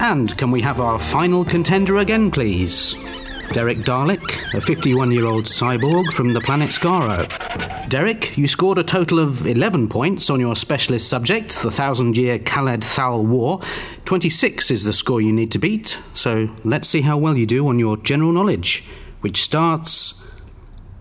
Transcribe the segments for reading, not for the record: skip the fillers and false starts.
And can we have our final contender again, please? Derek Dalek, a 51-year-old cyborg from the planet Skaro. Derek, you scored a total of 11 points on your specialist subject, the thousand-year Khaled Thal War. 26 is the score you need to beat, so let's see how well you do on your general knowledge, which starts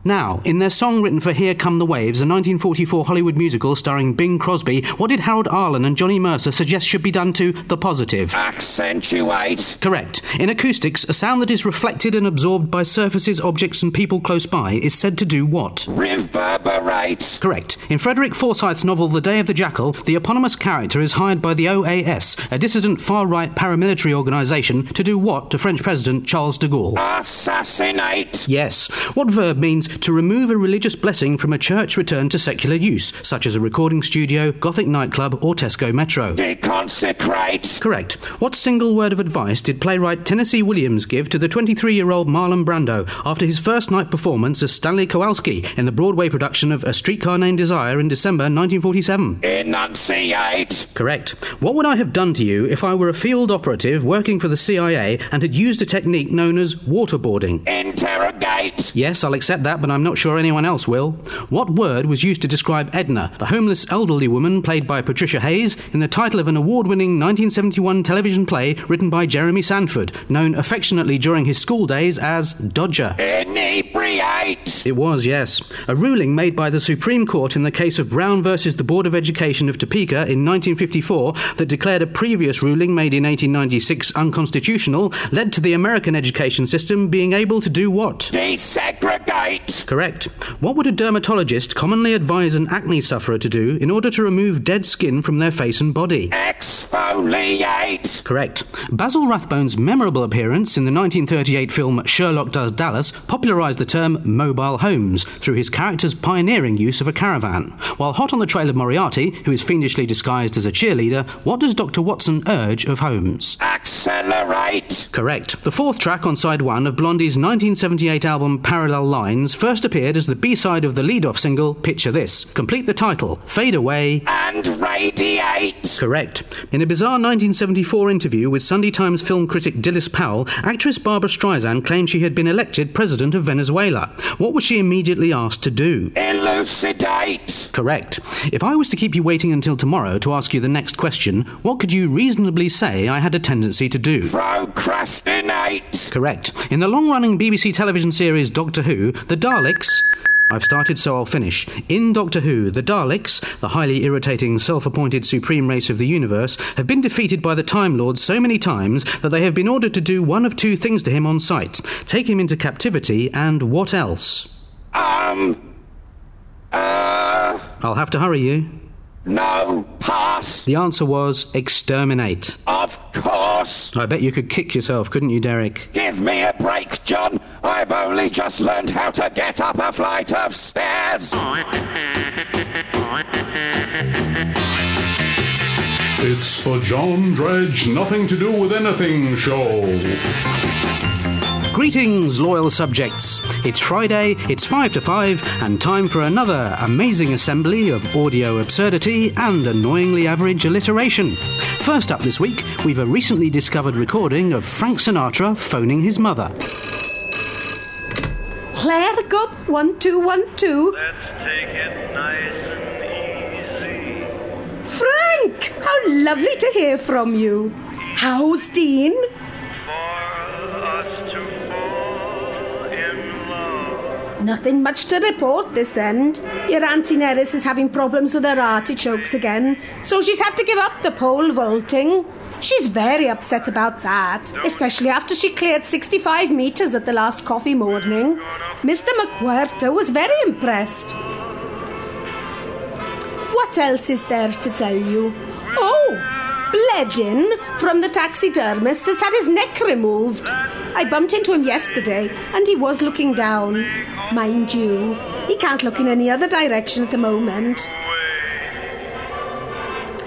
now. In their song written for Here Come the Waves, a 1944 Hollywood musical starring Bing Crosby, what did Harold Arlen and Johnny Mercer suggest should be done to the positive? Accentuate. Correct. In acoustics, a sound that is reflected and absorbed by surfaces, objects and people close by is said to do what? Reverberate. Correct. In Frederick Forsyth's novel The Day of the Jackal, the eponymous character is hired by the OAS, a dissident far-right paramilitary organisation, to do what to French President Charles de Gaulle? Assassinate. Yes. What verb means to remove a religious blessing from a church returned to secular use, such as a recording studio, gothic nightclub or Tesco Metro? Deconsecrate. Correct. What single word of advice did playwright Tennessee Williams give to the 23-year-old Marlon Brando after his first night performance as Stanley Kowalski in the Broadway production of A Streetcar Named Desire in December 1947? Enunciate. Correct. What would I have done to you if I were a field operative working for the CIA and had used a technique known as waterboarding? Interrogate. Yes, I'll accept that, but I'm not sure anyone else will. What word was used to describe Edna, the homeless elderly woman played by Patricia Hayes in the title of an award-winning 1971 television play written by Jeremy Sanford, known affectionately during his school days as Dodger? Inebriate. It was, yes. A ruling made by the Supreme Court in the case of Brown versus the Board of Education of Topeka in 1954 that declared a previous ruling made in 1896 unconstitutional led to the American education system being able to do what? Desegregate. Correct. What would a dermatologist commonly advise an acne sufferer to do in order to remove dead skin from their face and body? Exfoliate. Correct. Basil Rathbone's memorable appearance in the 1938 film Sherlock Does Dallas popularised the term mobile homes through his character's pioneering use of a caravan. While hot on the trail of Moriarty, who is fiendishly disguised as a cheerleader, what does Dr. Watson urge of homes? Accelerate. Correct. The fourth track on side one of Blondie's 1978 album Parallel Lines first appeared as the B-side of the lead-off single Picture This. Complete the title, Fade Away and Radiate. Correct. In a bizarre 1974 interview with Sunday Times film critic Dilys Powell, actress Barbara Streisand claimed she had been elected president of Venezuela. What was she immediately asked to do? Elucidate. Correct. If I was to keep you waiting until tomorrow to ask you the next question, what could you reasonably say I had a tendency to do? Procrastinate. Correct. In the long-running BBC television series Doctor Who, the Daleks... I've started, so I'll finish. In Doctor Who, the Daleks, the highly irritating, self-appointed supreme race of the universe, have been defeated by the Time Lord so many times that they have been ordered to do one of two things to him on sight. Take him into captivity, and what else? I'll have to hurry you. No, pass. The answer was exterminate. Of course. I bet you could kick yourself, couldn't you, Derek? Give me a break, John. I've only just learned how to get up a flight of stairs. It's the John Dredge Nothing to Do With Anything show. Greetings, loyal subjects. It's Friday, it's 5 to 5, and time for another amazing assembly of audio absurdity and annoyingly average alliteration. First up this week, we've a recently discovered recording of Frank Sinatra phoning his mother. Claire Gubb, 1212. Let's take it nice and easy. Frank, how lovely to hear from you. How's Dean? Nothing much to report this end. Your Auntie Neris is having problems with her artichokes again, so she's had to give up the pole vaulting. She's very upset about that, especially after she cleared 65 metres at the last coffee morning. Mr. McWhirter was very impressed. What else is there to tell you? Oh! Bleddin from the taxidermist has had his neck removed. I bumped into him yesterday and he was looking down. Mind you, he can't look in any other direction at the moment.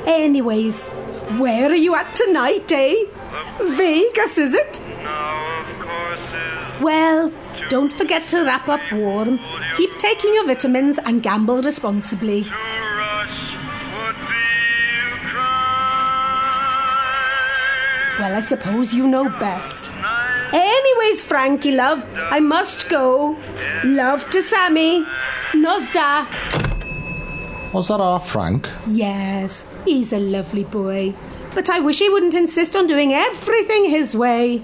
Anyways, where are you at tonight, eh? Vegas, is it? Well, don't forget to wrap up warm. Keep taking your vitamins and gamble responsibly. Well, I suppose you know best. Anyways, Frankie, love, I must go. Love to Sammy. Nozda. Was that our Frank? Yes, he's a lovely boy. But I wish he wouldn't insist on doing everything his way.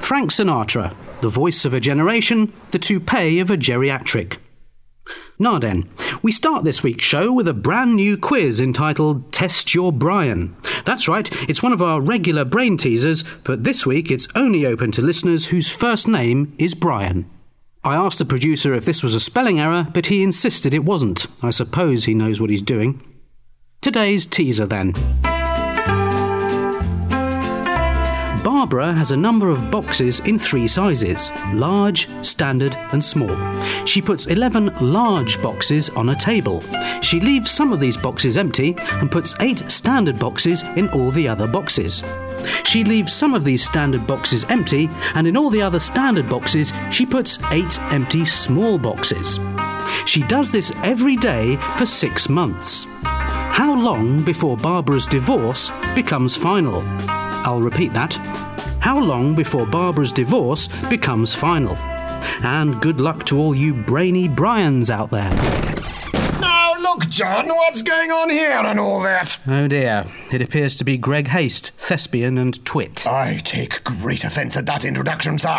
Frank Sinatra, the voice of a generation, the toupee of a geriatric. Now then, we start this week's show with a brand new quiz entitled Test Your Brian. That's right, it's one of our regular brain teasers, but this week it's only open to listeners whose first name is Brian. I asked the producer if this was a spelling error, but he insisted it wasn't. I suppose he knows what he's doing. Today's teaser then. Barbara has a number of boxes in three sizes, large, standard and small. She puts 11 large boxes on a table. She leaves some of these boxes empty and puts 8 standard boxes in all the other boxes. She leaves some of these standard boxes empty and in all the other standard boxes she puts 8 empty small boxes. She does this every day for 6 months. How long before Barbara's divorce becomes final? I'll repeat that. How long before Barbara's divorce becomes final? And good luck to all you brainy Brians out there. Now look, John, what's going on here and all that? Oh dear, it appears to be Greg Haste, thespian and twit. I take great offence at that introduction, sir.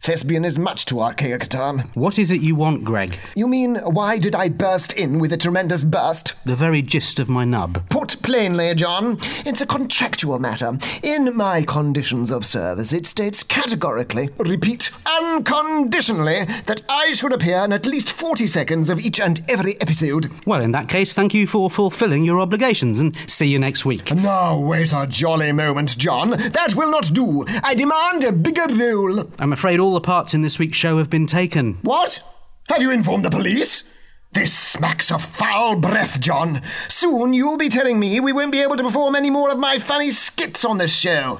Thespian is much too archaic a term. What is it you want, Greg? You mean, why did I burst in with a tremendous burst? The very gist of my nub. Put plainly, John, it's a contractual matter. In my conditions of service, it states categorically, repeat, unconditionally, that I should appear in at least 40 seconds of each and every episode. Well, in that case, thank you for fulfilling your obligations and see you next week. Now, wait a jolly moment, John. That will not do. I demand a bigger role. I'm afraid all the parts in this week's show have been taken. What? Have you informed the police? This smacks of foul breath, John. Soon you'll be telling me we won't be able to perform any more of my funny skits on this show.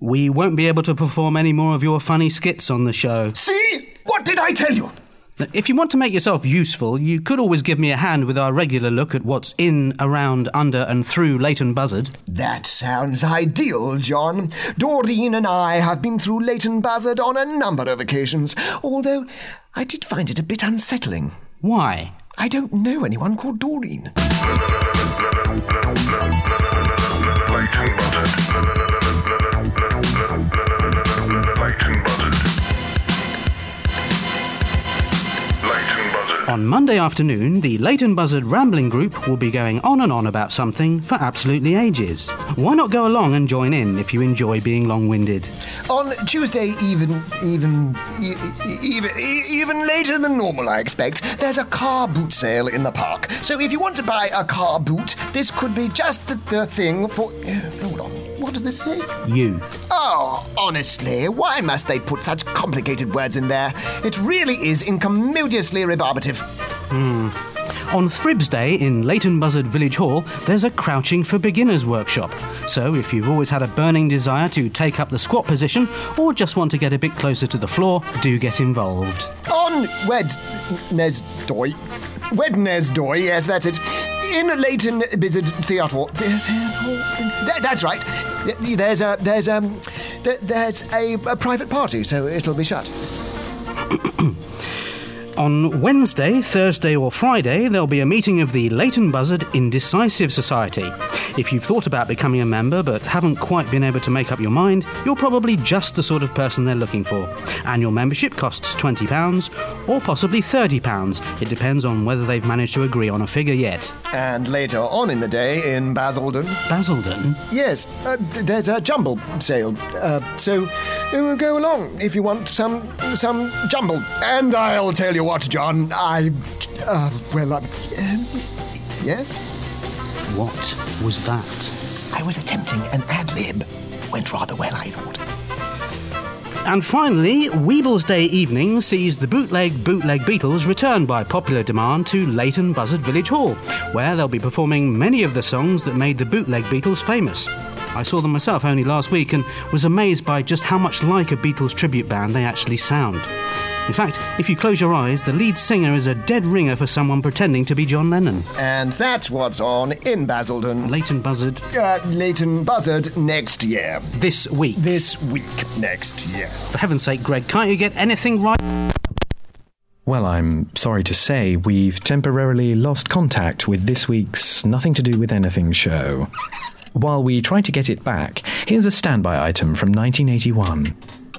We won't be able to perform any more of your funny skits on the show. See? What did I tell you? If you want to make yourself useful, you could always give me a hand with our regular look at what's in, around, under and through Leighton Buzzard. That sounds ideal, John. Doreen and I have been through Leighton Buzzard on a number of occasions, although I did find it a bit unsettling. Why? I don't know anyone called Doreen. Leighton Buzzard. Leighton Buzzard. On Monday afternoon, the Leighton Buzzard Rambling Group will be going on and on about something for absolutely ages. Why not go along and join in if you enjoy being long-winded? On Tuesday, even later than normal, I expect, there's a car boot sale in the park. So if you want to buy a car boot, this could be just the thing for... Hold on. What does this say? You. Oh, honestly, why must they put such complicated words in there? It really is incommodiously rebarbative. On Thribs Day in Leighton Buzzard Village Hall, there's a Crouching for Beginners workshop. So if you've always had a burning desire to take up the squat position or just want to get a bit closer to the floor, do get involved. On Wednesday, yes, that's it. In Leighton Buzzard Theatre, that's right. There's a private party, so it'll be shut. On Wednesday, Thursday or Friday, there'll be a meeting of the Leighton Buzzard Indecisive Society. If you've thought about becoming a member but haven't quite been able to make up your mind, you're probably just the sort of person they're looking for. Annual membership costs £20 or possibly £30. It depends on whether they've managed to agree on a figure yet. And later on in the day in Basildon... Basildon? Yes, there's a jumble sale. So go along if you want some jumble. And I'll tell you what, John, yes? What was that? I was attempting an ad-lib. Went rather well, I thought. And finally, Weebles Day evening sees the bootleg Beatles return by popular demand to Leighton Buzzard Village Hall, where they'll be performing many of the songs that made the bootleg Beatles famous. I saw them myself only last week and was amazed by just how much like a Beatles tribute band they actually sound. In fact, if you close your eyes, the lead singer is a dead ringer for someone pretending to be John Lennon. And that's what's on in Basildon. Leighton Buzzard next year. This week next year. For heaven's sake, Greg, can't you get anything right? Well, I'm sorry to say we've temporarily lost contact with this week's Nothing to Do With Anything show. While we try to get it back, here's a standby item from 1981.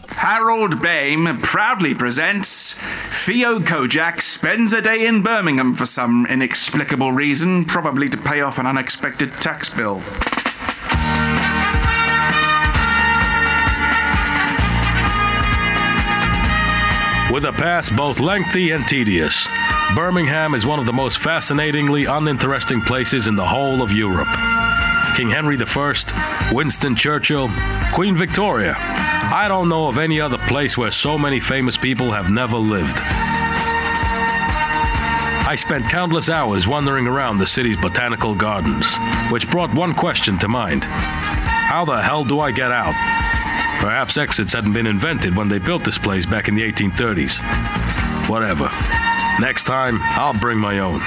Harold Baim proudly presents Theo Kojak Spends a Day in Birmingham for some inexplicable reason, probably to pay off an unexpected tax bill. With a past both lengthy and tedious, Birmingham is one of the most fascinatingly uninteresting places in the whole of Europe. King Henry I, Winston Churchill, Queen Victoria. I don't know of any other place where so many famous people have never lived. I spent countless hours wandering around the city's botanical gardens, which brought one question to mind. How the hell do I get out? Perhaps exits hadn't been invented when they built this place back in the 1830s. Whatever. Next time, I'll bring my own.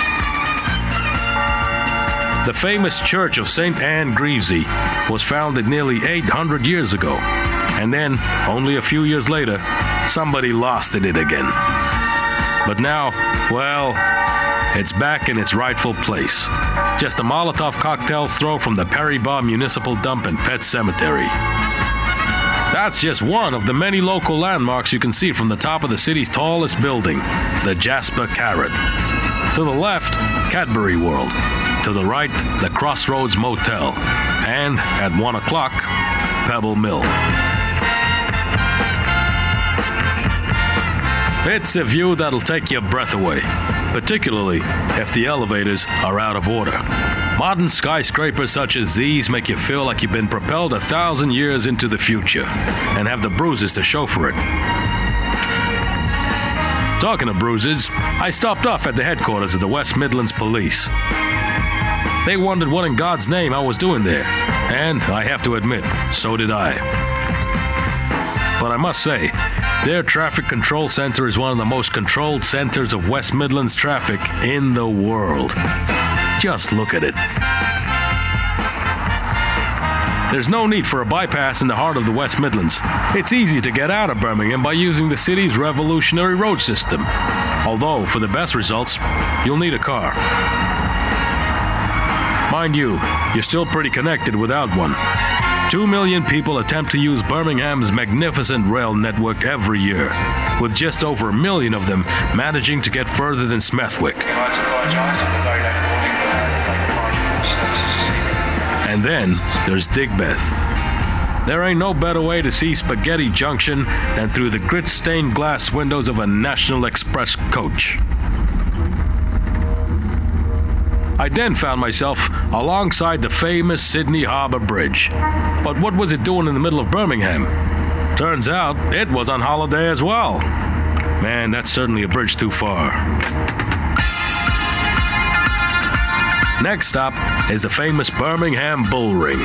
The famous Church of St. Anne Greavesy was founded nearly 800 years ago, and then, only a few years later, somebody lost it again. But now, well, it's back in its rightful place. Just a Molotov cocktail's throw from the Perry Bar Municipal Dump and Pet Cemetery. That's just one of the many local landmarks you can see from the top of the city's tallest building, the Jasper Carrot. To the left, Cadbury World. To the right, the Crossroads Motel. And at 1:00, Pebble Mill. It's a view that'll take your breath away, particularly if the elevators are out of order. Modern skyscrapers such as these make you feel like you've been propelled 1,000 years into the future and have the bruises to show for it. Talking of bruises, I stopped off at the headquarters of the West Midlands Police. They wondered what in God's name I was doing there, and I have to admit, so did I. But I must say, their traffic control center is one of the most controlled centers of West Midlands traffic in the world. Just look at it. There's no need for a bypass in the heart of the West Midlands. It's easy to get out of Birmingham by using the city's revolutionary road system. Although, for the best results, you'll need a car. Mind you, you're still pretty connected without one. 2 million people attempt to use Birmingham's magnificent rail network every year, with just over 1 million of them managing to get further than Smethwick. And then there's Digbeth. There ain't no better way to see Spaghetti Junction than through the grit-stained glass windows of a National Express coach. I then found myself alongside the famous Sydney Harbour Bridge. But what was it doing in the middle of Birmingham? Turns out it was on holiday as well. Man, that's certainly a bridge too far. Next stop is the famous Birmingham Bull Ring.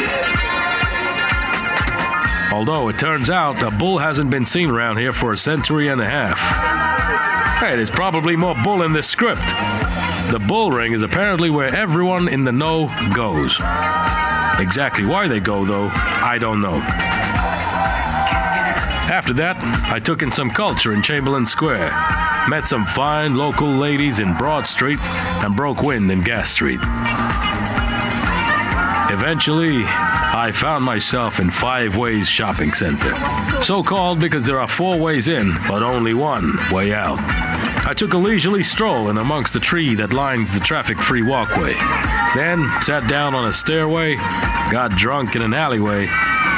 Although it turns out a bull hasn't been seen around here for 1.5 centuries. Hey, there's probably more bull in this script. The Bull Ring is apparently where everyone in the know goes. Exactly why they go, though, I don't know. After that, I took in some culture in Chamberlain Square, met some fine local ladies in Broad Street, and broke wind in Gas Street. Eventually, I found myself in Five Ways Shopping Center, so called because there are 4 ways in, but only 1 way out. I took a leisurely stroll in amongst the tree that lines the traffic-free walkway, then sat down on a stairway, got drunk in an alleyway,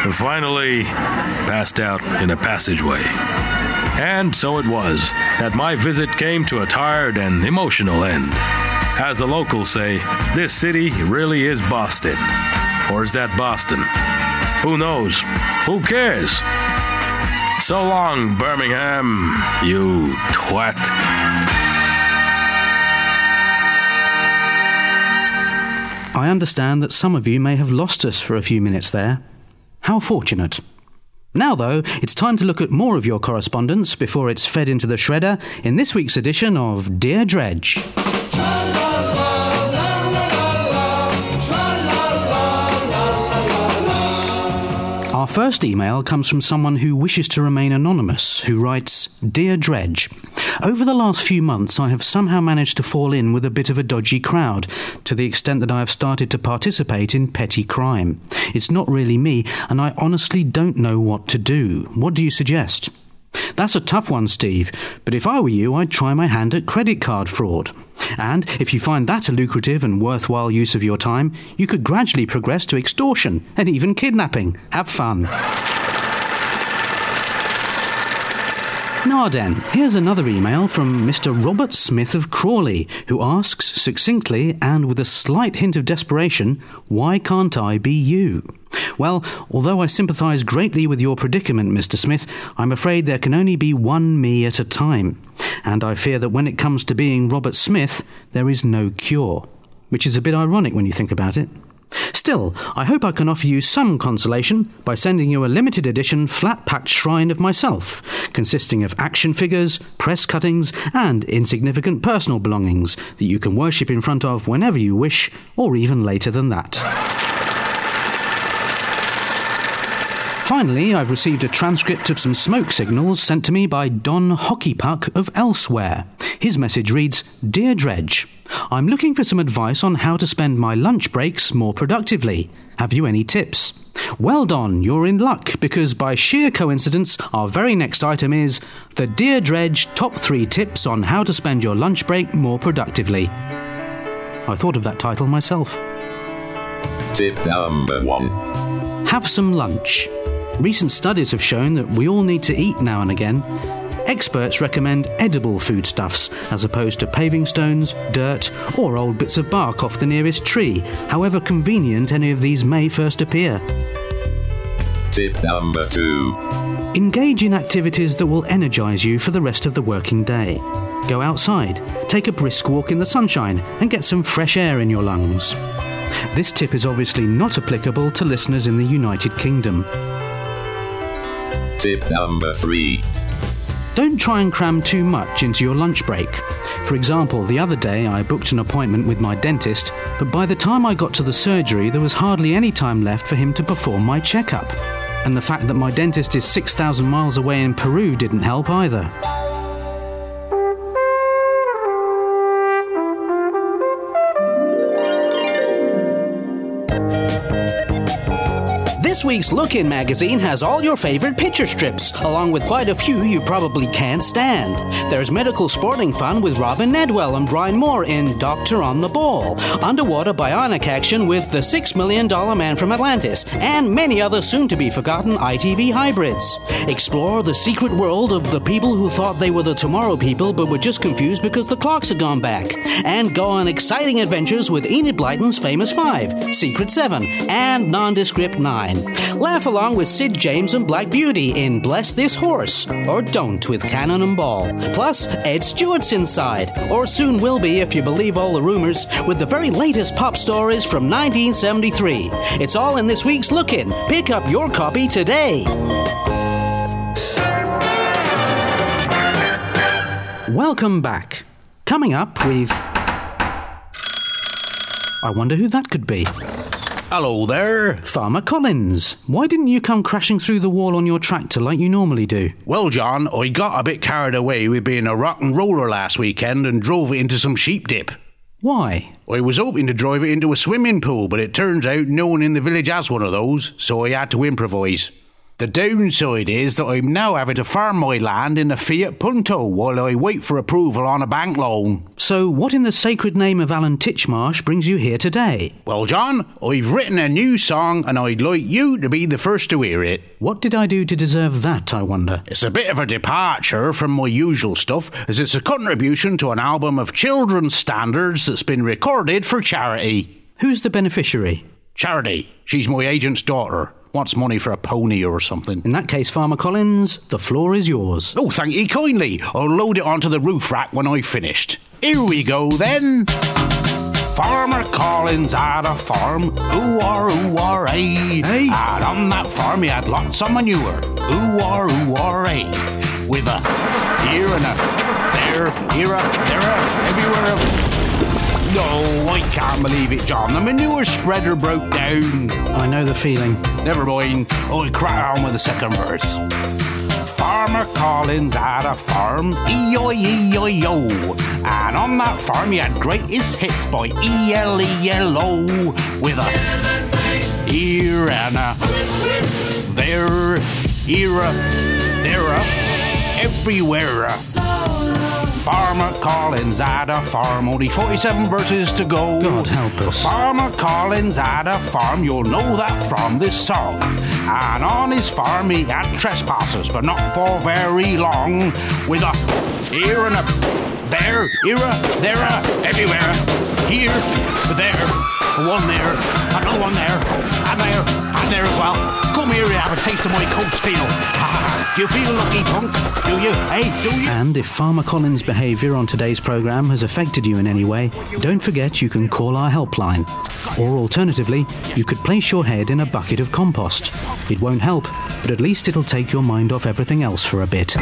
and finally passed out in a passageway. And so it was that my visit came to a tired and emotional end. As the locals say, this city really is Boston. Or is that Boston? Who knows? Who cares? So long, Birmingham, you twat. I understand that some of you may have lost us for a few minutes there. How fortunate. Now, though, it's time to look at more of your correspondence before it's fed into the shredder in this week's edition of Dear Dredge. Our first email comes from someone who wishes to remain anonymous, who writes, Dear Dredge, over the last few months I have somehow managed to fall in with a bit of a dodgy crowd, to the extent that I have started to participate in petty crime. It's not really me, and I honestly don't know what to do. What do you suggest? That's a tough one, Steve, but if I were you, I'd try my hand at credit card fraud. And if you find that a lucrative and worthwhile use of your time, you could gradually progress to extortion and even kidnapping. Have fun. Now then, here's another email from Mr. Robert Smith of Crawley, who asks succinctly and with a slight hint of desperation, why can't I be you? Well, although I sympathise greatly with your predicament, Mr. Smith, I'm afraid there can only be one me at a time. And I fear that when it comes to being Robert Smith, there is no cure. Which is a bit ironic when you think about it. Still, I hope I can offer you some consolation by sending you a limited edition flat-packed shrine of myself, consisting of action figures, press cuttings, and insignificant personal belongings that you can worship in front of whenever you wish, or even later than that. Finally, I've received a transcript of some smoke signals sent to me by Don Hockeypuck of Elsewhere. His message reads, Dear Dredge, I'm looking for some advice on how to spend my lunch breaks more productively. Have you any tips? Well, Don, you're in luck, because by sheer coincidence, our very next item is the Dear Dredge Top 3 Tips on How to Spend Your Lunch Break More Productively. I thought of that title myself. Tip number 1. Have some lunch. Recent studies have shown that we all need to eat now and again. Experts recommend edible foodstuffs, as opposed to paving stones, dirt, or old bits of bark off the nearest tree, however convenient any of these may first appear. Tip number 2. Engage in activities that will energise you for the rest of the working day. Go outside, take a brisk walk in the sunshine, and get some fresh air in your lungs. This tip is obviously not applicable to listeners in the United Kingdom. Tip number 3. Don't try and cram too much into your lunch break. For example, the other day I booked an appointment with my dentist, but by the time I got to the surgery, there was hardly any time left for him to perform my checkup. And the fact that my dentist is 6,000 miles away in Peru didn't help either. This week's Look In magazine has all your favourite picture strips, along with quite a few you probably can't stand. There's medical sporting fun with Robin Nedwell and Brian Moore in Doctor on the Ball, underwater bionic action with The $6 Million Man from Atlantis, and many other soon-to-be-forgotten ITV hybrids. Explore the secret world of the people who thought they were the tomorrow people but were just confused because the clocks had gone back. And go on exciting adventures with Enid Blyton's Famous Five, Secret Seven, and Nondescript Nine. Laugh along with Sid James and Black Beauty in Bless This Horse, or Don't with Cannon and Ball. Plus, Ed Stewart's inside, or soon will be if you believe all the rumours, with the very latest pop stories from 1973. It's all in this week's Look In. Pick up your copy today. Welcome back. Coming up, we've... I wonder who that could be. Hello there. Farmer Collins, why didn't you come crashing through the wall on your tractor like you normally do? Well, John, I got a bit carried away with being a rock and roller last weekend and drove it into some sheep dip. Why? I was hoping to drive it into a swimming pool, but it turns out no one in the village has one of those, so I had to improvise. The downside is that I'm now having to farm my land in a Fiat Punto while I wait for approval on a bank loan. So what in the sacred name of Alan Titchmarsh brings you here today? Well, John, I've written a new song and I'd like you to be the first to hear it. What did I do to deserve that, I wonder? It's a bit of a departure from my usual stuff, as it's a contribution to an album of children's standards that's been recorded for charity. Who's the beneficiary? Charity. She's my agent's daughter. Wants money for a pony or something. In that case, Farmer Collins, the floor is yours. Oh, thank you kindly. I'll load it onto the roof rack when I've finished. Here we go, then. Farmer Collins had a farm, ooh-ah, ooh-ah, ay. Hey. And on that farm he had lots of manure. ooh-ah-ooh-ah-ay, with a here and a there, here a there, everywhere. No, I can't believe it, John. The manure spreader broke down. I know the feeling. Never mind. I'll crack on with the second verse. Farmer Collins had a farm, E-I-E-I-O. And on that farm he had greatest hits by E-L-E-L-O. With a here and a there, here a there a everywhere. Farmer Collins had a farm, only 47 verses to go. God help us. Farmer Collins had a farm, you'll know that from this song. And on his farm he had trespassers, but not for very long. With a here and a there, here a there a everywhere. Here, there, one there, another one there, and there, and there as well. Come here and have a taste of my cold steel. Do you feel lucky, punk? Do you? Hey, do you? And if Farmer Collins' behaviour on today's programme has affected you in any way, don't forget you can call our helpline. Or alternatively, you could place your head in a bucket of compost. It won't help, but at least it'll take your mind off everything else for a bit.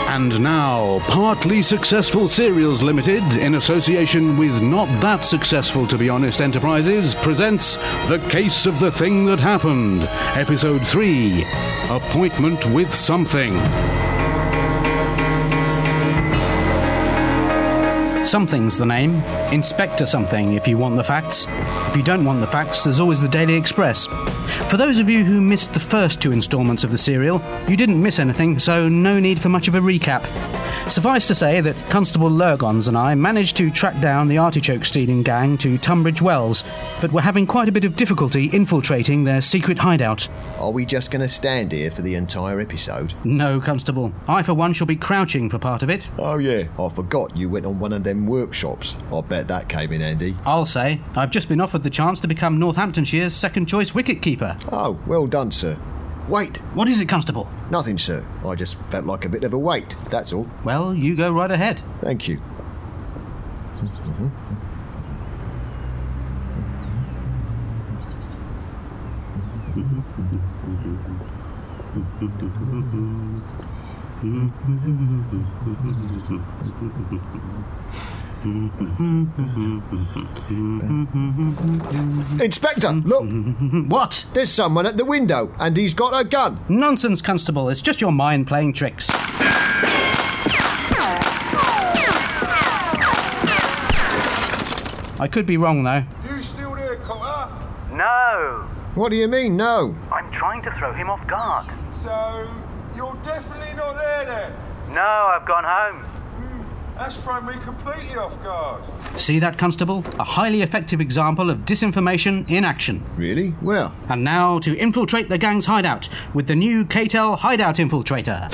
And now, Partly Successful Serials Limited, in association with Not That Successful To Be Honest Enterprises, presents The Case of the Thing That Happened, Episode 3, Appointment with Something. Something's the name. Inspector Something, if you want the facts. If you don't want the facts, there's always the Daily Express. For those of you who missed the first two instalments of the serial, you didn't miss anything, so no need for much of a recap. Suffice to say that Constable Lurgons and I managed to track down the artichoke-stealing gang to Tunbridge Wells, but we're having quite a bit of difficulty infiltrating their secret hideout. Are we just going to stand here for the entire episode? No, Constable. I, for one, shall be crouching for part of it. Oh, yeah. I forgot you went on one of them workshops. I bet that came in handy. I'll say. I've just been offered the chance to become Northamptonshire's second-choice wicket-keeper. Oh, well done, sir. Wait. What is it, Constable? Nothing, sir. I just felt like a bit of a weight, that's all. Well, you go right ahead. Thank you. Inspector, look! What? There's someone at the window, and he's got a gun. Nonsense, Constable. It's just your mind playing tricks. I could be wrong, though. You still there, Cotter? No. What do you mean, no? I'm trying to throw him off guard. So, you're definitely not there, then? No, I've gone home. That's thrown me completely off guard. See that, Constable? A highly effective example of disinformation in action. Really? Well. And now to infiltrate the gang's hideout with the new KTEL Hideout Infiltrator.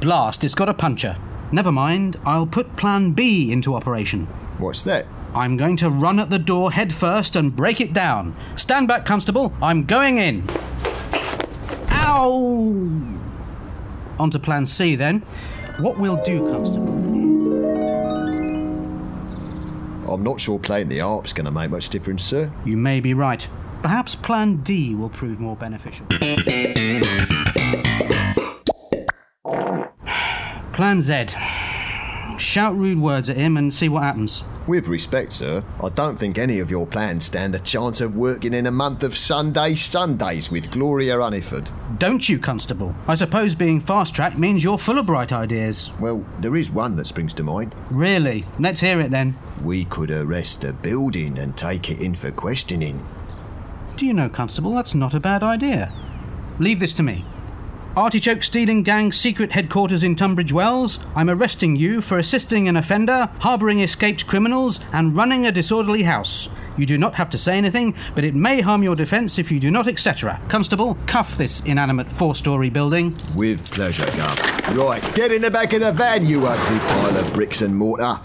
Blast, it's got a puncher. Never mind, I'll put Plan B into operation. What's that? I'm going to run at the door head first and break it down. Stand back, Constable. I'm going in. Ow! On to Plan C, then. What we'll do, Constable... I'm not sure playing the harp's going to make much difference, sir. You may be right. Perhaps Plan D will prove more beneficial. Plan Z. Shout rude words at him and see what happens. With respect, sir, I don't think any of your plans stand a chance of working in a month of Sundays with Gloria Hunniford. Don't you, Constable? I suppose being fast-tracked means you're full of bright ideas. Well, there is one that springs to mind. Really? Let's hear it, then. We could arrest the building and take it in for questioning. Do you know, Constable, that's not a bad idea. Leave this to me. Artichoke Stealing Gang's secret headquarters in Tunbridge Wells, I'm arresting you for assisting an offender, harbouring escaped criminals, and running a disorderly house. You do not have to say anything, but it may harm your defence if you do not, etc. Constable, cuff this inanimate four-storey building. With pleasure, Garth. Right, get in the back of the van, you ugly pile of bricks and mortar.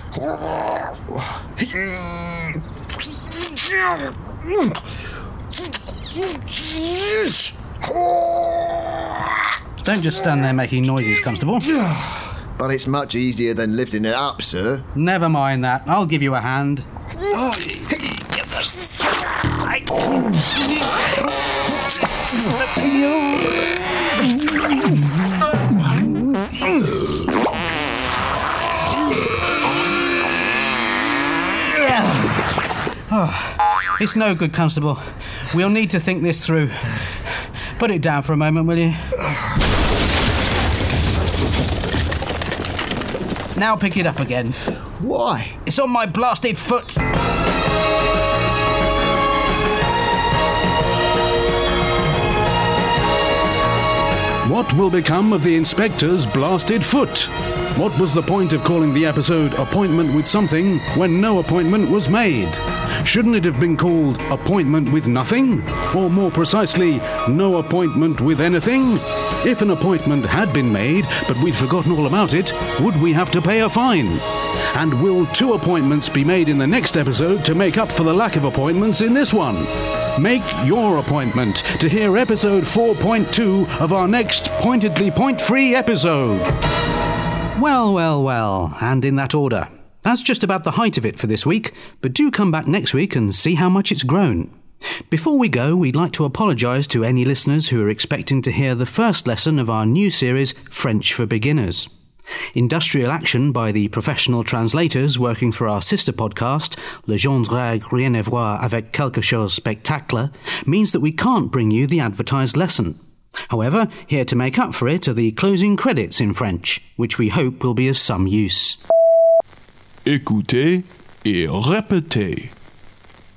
Don't just stand there making noises, Constable. But it's much easier than lifting it up, sir. Never mind that. I'll give you a hand. Oh, it's no good, Constable. We'll need to think this through. Put it down for a moment, will you? Now pick it up again. Why? It's on my blasted foot. What will become of the inspector's blasted foot? What was the point of calling the episode Appointment with Something when no appointment was made? Shouldn't it have been called Appointment with Nothing? Or more precisely, No Appointment with Anything? If an appointment had been made, but we'd forgotten all about it, would we have to pay a fine? And will 2 appointments be made in the next episode to make up for the lack of appointments in this one? Make your appointment to hear episode 4.2 of our next pointedly point-free episode. Well, and in that order. That's just about the height of it for this week, but do come back next week and see how much it's grown. Before we go, we'd like to apologise to any listeners who are expecting to hear the first lesson of our new series, French for Beginners. Industrial action by the professional translators working for our sister podcast, Le Genre Rien à Voir avec Quelque Chose Spectacle, means that we can't bring you the advertised lesson. However, here to make up for it are the closing credits in French, which we hope will be of some use. Écoutez et répétez.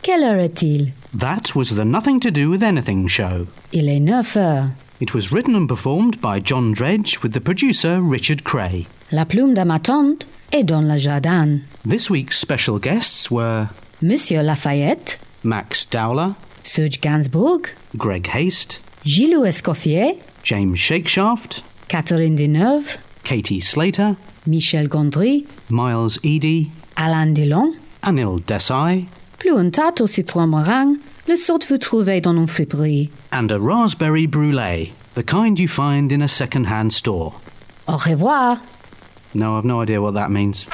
Quelle heure est-il? That was the Nothing to Do with Anything show. Il est 9h. It was written and performed by John Dredge with the producer Richard Cray. La plume de ma tante est dans le jardin. This week's special guests were Monsieur Lafayette, Max Dowler, Serge Gainsbourg, Greg Haste, Gilles Escoffier, James Shakeshaft, Catherine Deneuve, Katie Slater, Michel Gondry, Miles Eady, Alain Delon, Anil Desai, Plus une tarte au citron meringue, le sort que vous trouvez dans une friperie. And a raspberry brulee, the kind you find in a second-hand store. Au revoir. No, I've no idea what that means.